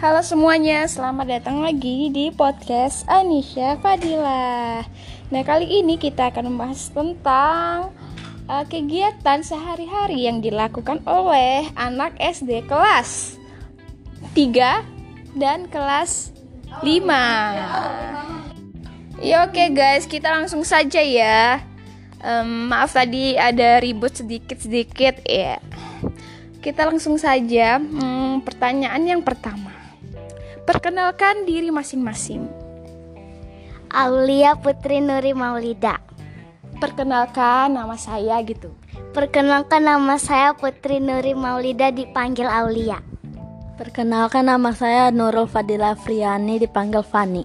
Halo semuanya, selamat datang lagi di podcast Anisyah Fadhillah. Nah, kali ini kita akan membahas tentang kegiatan sehari-hari yang dilakukan oleh anak SD kelas 3 dan kelas 5. Ya oke guys, kita langsung saja ya. Maaf tadi ada ribut sedikit-sedikit ya. Kita langsung saja pertanyaan yang pertama. Perkenalkan diri masing-masing. Aulia Putri Nuri Maulida. Perkenalkan nama saya gitu. Perkenalkan nama saya Putri Nuri Maulida, dipanggil Aulia. Perkenalkan nama saya Nurul Fadilah Friyani, dipanggil Fani.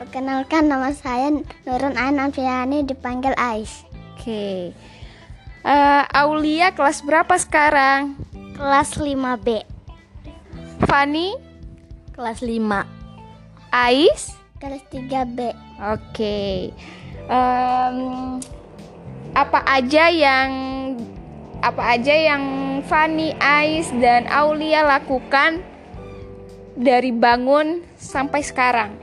Perkenalkan nama saya Nurul Ayan Friyani, dipanggil Ais. Oke. Aulia kelas berapa sekarang? Kelas 5B. Fani? Kelas 5. Ais? Kelas 3B. Oke. Apa aja yang Fani, Ais, dan Aulia lakukan dari bangun sampai sekarang?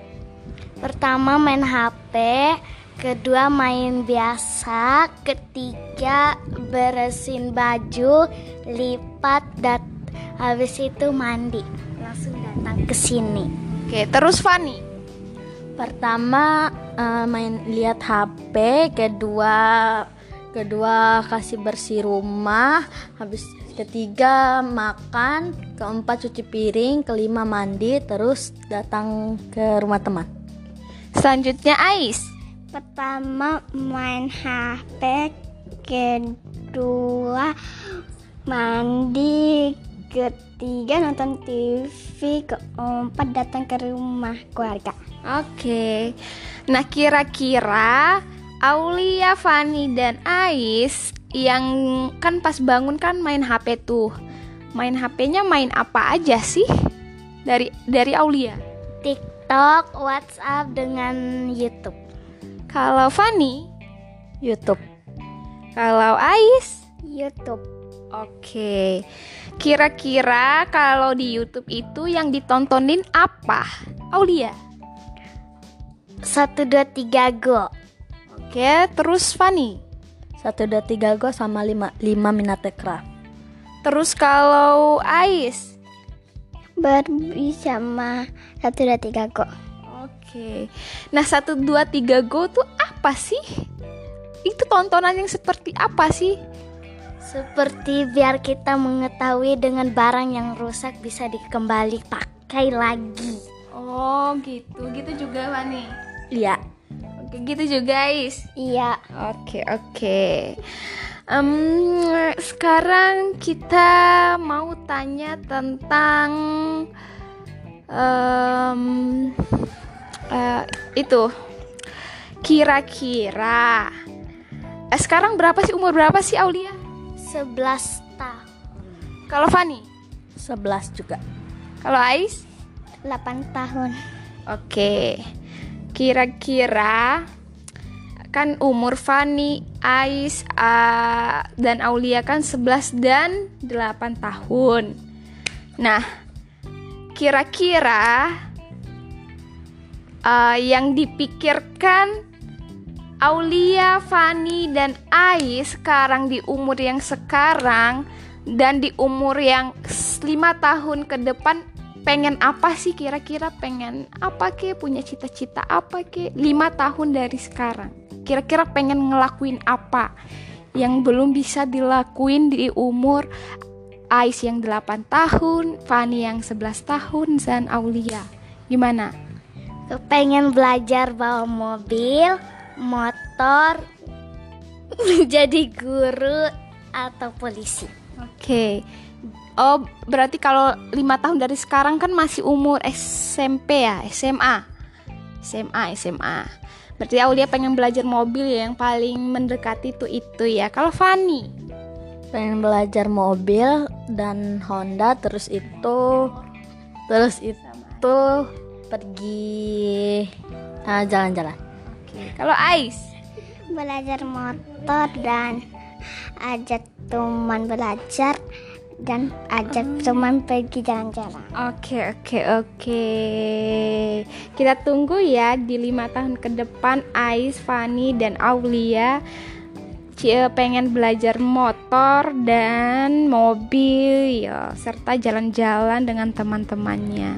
Pertama main HP, kedua main biasa, ketiga beresin baju, lipat, dan habis itu mandi. Langsung datang ke sini. Oke, terus Fani. Pertama main lihat HP, kedua kasih bersih rumah, habis ketiga makan, keempat cuci piring, kelima mandi, terus datang ke rumah teman. Selanjutnya Ais. Pertama main HP, kedua mandi, ketiga nonton TV, keempat datang ke rumah keluarga. Oke. Nah, kira-kira Aulia, Fani, dan Ais yang kan pas bangun kan main HP tuh. Main HP-nya main apa aja sih? Dari Aulia. TikTok, WhatsApp, dengan YouTube. Kalau Fani, YouTube. Kalau Ais, YouTube. Oke, kira-kira kalau di YouTube itu yang ditontonin apa, Aulia? 1, 2, 3 go. Oke, terus Fani? 1, 2, 3 go sama 5 minute craft. Terus kalau Ais? Barbie sama 1, 2, 3 go. Oke, nah 1, 2, 3 go tuh apa sih? Itu tontonan yang seperti apa sih? Seperti biar kita mengetahui dengan barang yang rusak bisa dikembali pakai lagi. Oh gitu, gitu juga Fani? Iya. Oke, gitu juga guys? Iya. Oke. Sekarang kita mau tanya tentang itu. Kira-kira sekarang berapa sih, umur berapa sih Aulia? 11 tahun. Kalau Fani? 11 juga. Kalau Ais? 8 tahun. Oke. Kira-kira kan umur Fani, Ais, dan Aulia kan 11 dan 8 tahun. Nah, kira-kira yang dipikirkan Aulia, Fani, dan Ais sekarang di umur yang sekarang dan di umur yang 5 tahun ke depan pengen apa sih, kira-kira pengen apa ke, punya cita-cita apa ke 5 tahun dari sekarang? Kira-kira pengen ngelakuin apa yang belum bisa dilakuin di umur Ais yang 8 tahun, Fani yang 11 tahun, dan Aulia? Gimana? Pengen belajar bawa mobil, motor, jadi guru atau polisi. Oke. Oh, berarti kalau 5 tahun dari sekarang kan masih umur SMP ya, SMA. Berarti Aulia pengen belajar mobil ya, yang paling mendekati itu ya. Kalau Fani pengen belajar mobil dan Honda, terus itu pergi jalan-jalan. Kalau Ais? Belajar motor dan ajak teman belajar dan ajak teman pergi jalan-jalan. Oke. Kita tunggu ya di 5 tahun ke depan Ais, Fani, dan Aulia pengen belajar motor dan mobil ya, serta jalan-jalan dengan teman-temannya.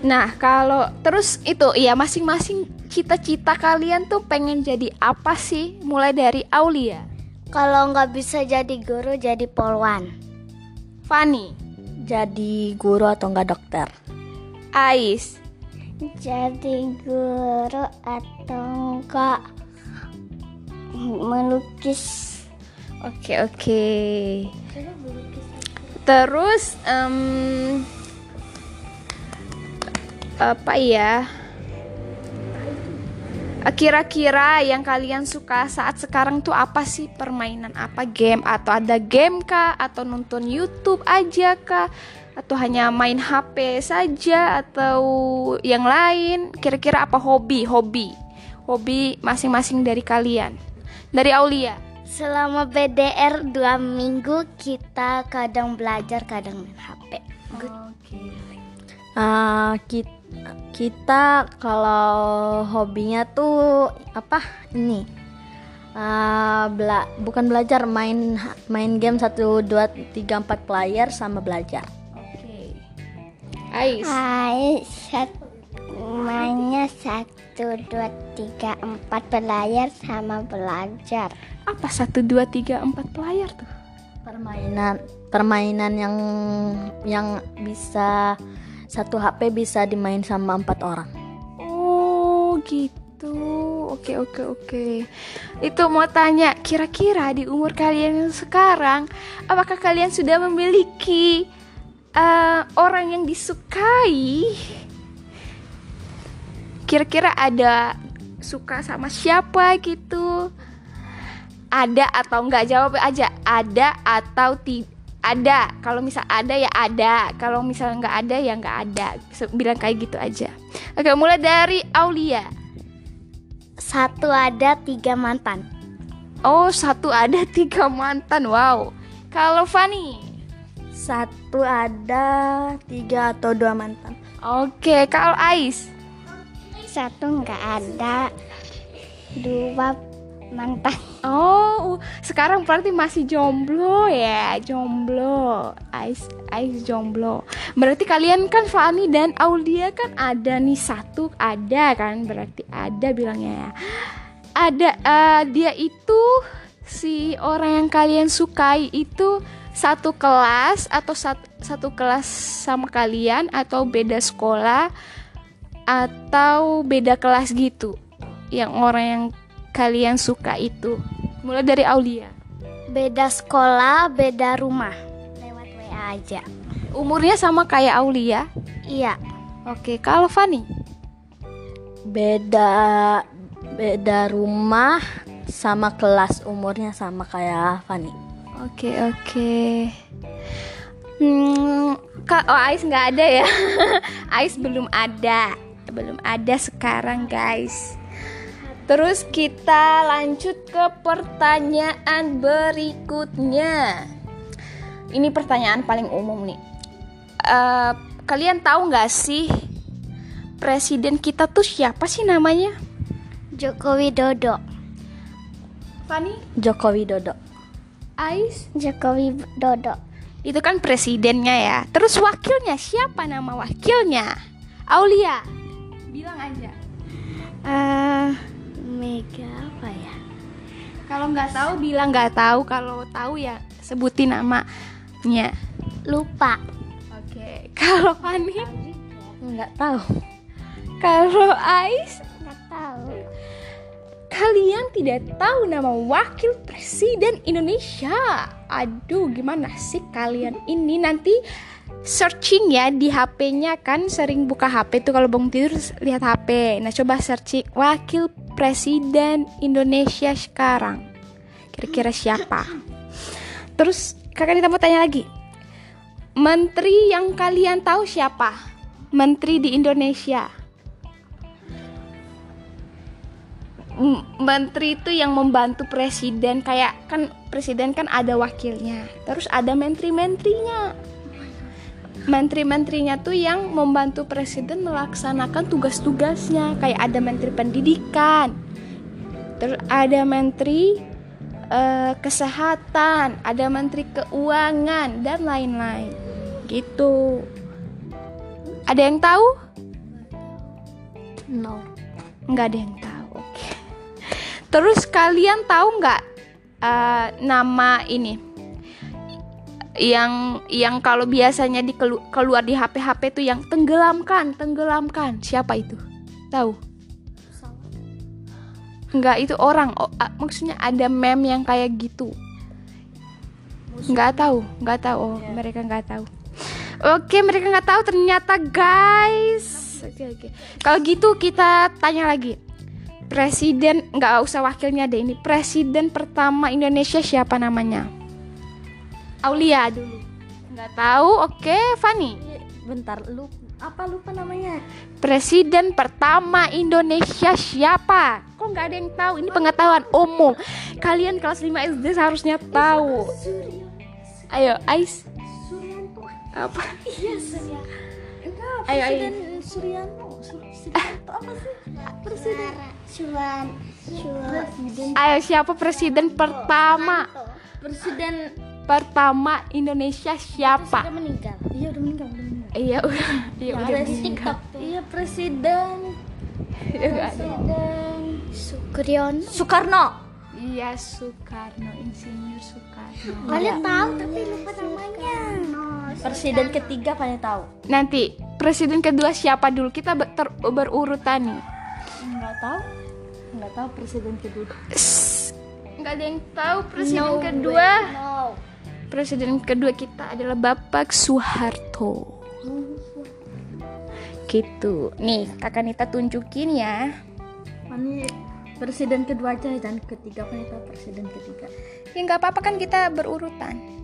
Nah, kalau terus itu ya, masing-masing cita-cita kalian tuh pengen jadi apa sih? Mulai dari Aulia. Kalau nggak bisa jadi guru, jadi polwan. Fani, jadi guru atau nggak dokter. Ais, jadi guru atau nggak melukis. Oke. Terus apa ya? Kira-kira yang kalian suka saat sekarang tuh apa sih? Permainan apa? Game, atau ada game kah? Atau nonton YouTube aja kah? Atau hanya main HP saja atau yang lain? Kira-kira apa hobi? Hobi masing-masing dari kalian. Dari Aulia, selama BDR 2 minggu kita kadang belajar, kadang main HP. Kita kalau hobinya tuh apa ini? Bukan belajar, main game 1, 2, 3, 4 player sama belajar. Oke. Ais mainnya 1, 2, 3, 4 player sama belajar. Apa 1, 2, 3, 4 player tuh? Permainan yang bisa satu HP bisa dimain sama 4 orang. Oh gitu. Oke. Itu mau tanya, kira-kira di umur kalian yang sekarang, apakah kalian sudah memiliki orang yang disukai? Kira-kira ada suka sama siapa gitu? Ada atau enggak? Jawab aja. Ada atau tidak? Ada, kalau misal ada ya ada, kalau misal nggak ada ya nggak ada, bilang kayak gitu aja. Oke, mulai dari Aulia. 1 ada, 3 mantan. Oh, 1 ada, 3 mantan, wow. Kalau Fani? 1 ada, 3 atau 2 mantan. Oke, kalau Ais? 1 nggak ada, 2 mantan. Oh, sekarang berarti masih jomblo ya, jomblo. Ais jomblo. Berarti kalian kan Fani dan Aulia kan ada nih, 1 ada kan, berarti ada bilangnya ya. Ada dia itu si orang yang kalian sukai itu satu kelas atau satu kelas sama kalian atau beda sekolah atau beda kelas gitu. Yang orang yang kalian suka itu. Mulai dari Aulia. Beda sekolah, beda rumah. Lewat WA aja. Umurnya sama kayak Aulia? Iya. Oke, kalau Fani? Beda rumah sama kelas, umurnya sama kayak Fani. Oke. Ais nggak ada ya? Ais belum ada sekarang guys. Terus kita lanjut ke pertanyaan berikutnya. Ini pertanyaan paling umum nih. Kalian tahu nggak sih presiden kita tuh siapa sih namanya? Jokowi Dodo. Fani? Jokowi Dodo. Ais? Jokowi Dodo. Itu kan presidennya ya. Terus wakilnya siapa, nama wakilnya? Aulia, bilang aja. Mega apa ya? Kalau nggak tahu bilang nggak tahu, kalau tahu ya sebutin namanya. Lupa. Oke. Kalau Fani? Nggak tahu. Kalau Ais? Nggak tahu. Kalian tidak tahu nama wakil presiden Indonesia? Aduh, gimana sih kalian ini? Nanti searching ya di HP-nya, kan sering buka HP tuh kalau bangun tidur lihat HP. Nah, coba searching wakil presiden Indonesia sekarang. Kira-kira siapa? Terus Kakak Nita mau tanya lagi. Menteri yang kalian tahu siapa? Menteri di Indonesia. menteri itu yang membantu presiden, kayak kan presiden kan ada wakilnya, terus ada menteri-menterinya. Menteri-menterinya tuh yang membantu presiden melaksanakan tugas-tugasnya, kayak ada menteri pendidikan, terus ada menteri kesehatan, ada menteri keuangan dan lain-lain gitu. Ada yang tahu? No, nggak ada yang tahu. Oke. Terus kalian tahu nggak nama ini yang kalau biasanya keluar di HP tuh yang tenggelamkan, siapa itu? Tahu? Nggak, itu orang. Maksudnya ada meme yang kayak gitu. Nggak tahu. Oh, yeah. Mereka nggak tahu. Oke, mereka nggak tahu ternyata, guys. Oke. Kalau gitu kita tanya lagi. Presiden, nggak usah wakilnya deh ini. Presiden pertama Indonesia siapa namanya? Aulia dulu. Nggak tahu. Oke, Fani. Bentar, lupa namanya? Presiden pertama Indonesia siapa? Kok nggak ada yang tahu? Ini pengetahuan umum. Kalian kelas 5 SD seharusnya tahu. Ayo, Ais. Suryanto. Apa? Iya, Suryanto. Ayo. Suryanto apa sih? Presiden Ayo, siapa presiden pertama? Presiden pertama Indonesia siapa? Sudah meninggal. Iya, udah meninggal. Iya, udah di TikTok. Iya, presiden Soekarno. Iya, Soekarno, Insinyur Soekarno. Kalian tahu tapi lupa namanya. Presiden ketiga paling tahu. Nanti presiden kedua siapa dulu? Kita berurutan nih. Enggak tahu presiden kedua. Enggak ada yang tahu presiden kedua. No. Presiden kedua kita adalah Bapak Soeharto. Gitu. Nih, Kakak Nita tunjukin ya. Mani presiden kedua aja dan ketiga Nita presiden ketiga. Ya enggak apa-apa, kan kita berurutan.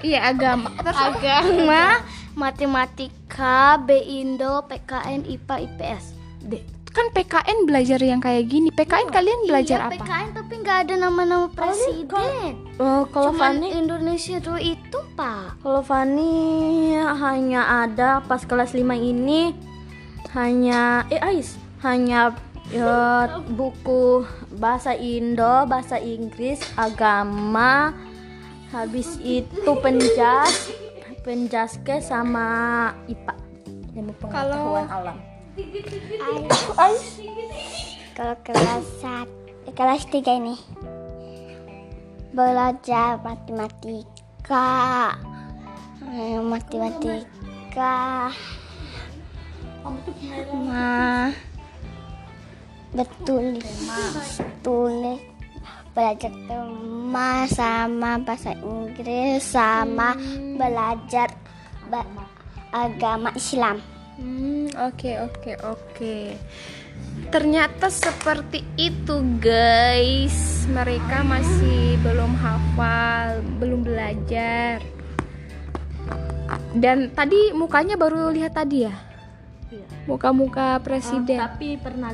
Iya, agama. Agama, matematika, B Indo, PKN, IPA, IPS. Kan PKN belajar yang kayak gini. PKN kalian belajar iya, apa? PKN tapi nggak ada nama-nama presiden. Oh, kalau Fanny Indonesia tuh itu, Pak. Kalau Fanny hanya ada pas kelas 5 ini hanya buku bahasa Indo, bahasa Inggris, agama, habis itu penjaskes sama IPA. Ilmu pengetahuan alam. Kalau kelas 3 ini belajar matematika tulis, belajar tema sama bahasa Inggris sama belajar agama Islam. Oke. Ternyata seperti itu, guys. Mereka masih belum hafal, belum belajar. Dan tadi mukanya baru lihat tadi ya? Muka-muka presiden. Tapi pernah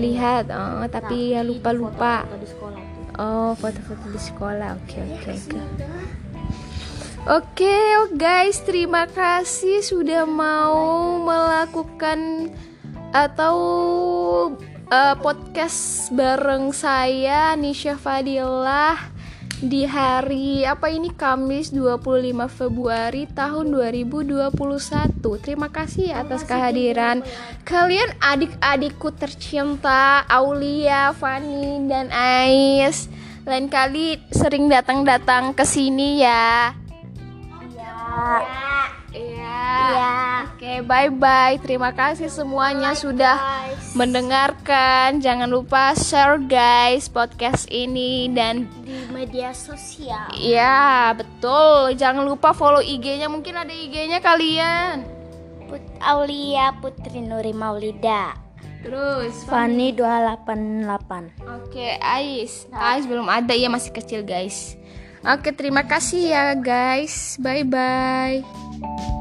lihat? Tapi ya lupa-lupa. Foto-foto di sekolah. Oh, foto-foto di sekolah. Oke. Oke, guys, terima kasih sudah mau melakukan atau podcast bareng saya Anisyah Fadhillah di hari Kamis 25 Februari tahun 2021. Terima kasih atas kehadiran kalian adik-adikku tercinta Aulia, Fanny, dan Ais. Lain kali sering datang-datang ke sini ya. Iya. Oke, bye-bye. Terima kasih semuanya sudah mendengarkan. Jangan lupa share, guys, podcast ini dan di media sosial. Iya, betul. Jangan lupa follow IG-nya. Mungkin ada IG-nya kalian. Aulia Putri Nuri Maulida. Terus Fanny 288. Oke, Ais belum ada, ya, masih kecil, guys. Oke, terima kasih ya, guys. Bye-bye.